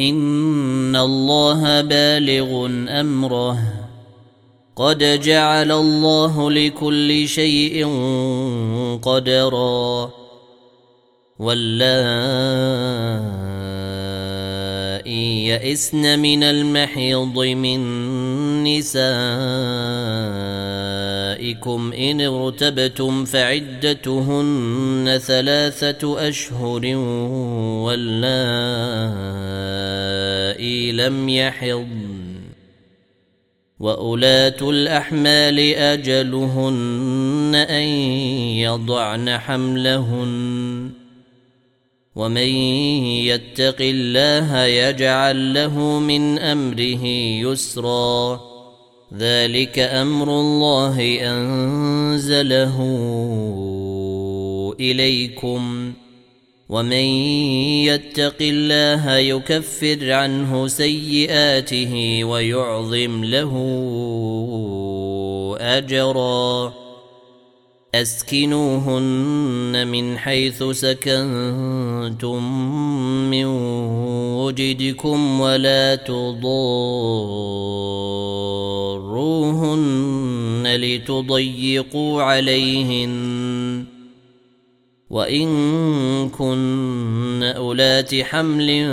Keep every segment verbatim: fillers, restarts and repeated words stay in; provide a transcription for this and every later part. إن الله بالغ أمره قد جعل الله لكل شيء قدرا. واللائي يئسن من المحيض من نسائكم إن ارتبتم فعدتهن ثلاثة أشهر واللائي لم يحضن وأولات الأحمال أجلهن أن يضعن حملهن ومن يتق الله يجعل له من أمره يسرا. ذلك أمر الله أنزله إليكم ومن يتق الله يكفر عنه سيئاته ويعظم له أجرا. أسكنوهن من حيث سكنتم من وجدكم ولا تضاروهن لتضيقوا عليهن وإن كن أولات حمل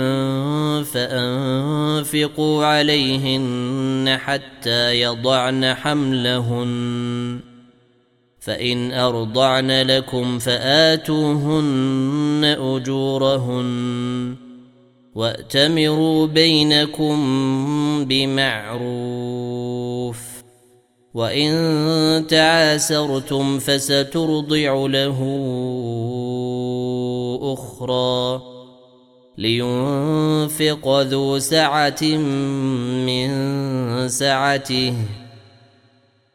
فأنفقوا عليهن حتى يضعن حملهن فإن أرضعن لكم فآتوهن أجورهن وأتمروا بينكم بمعروف وإن تعاسرتم فسترضع له أخرى. لينفق ذو سعة من سعته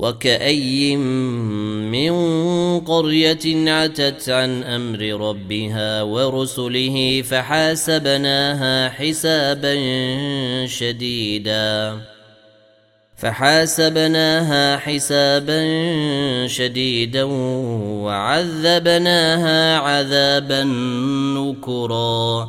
وكأي من قرية عتت عن أمر ربها ورسله فحاسبناها حسابا شديدا فحاسبناها حسابا شديدا وعذبناها عذابا نكرا.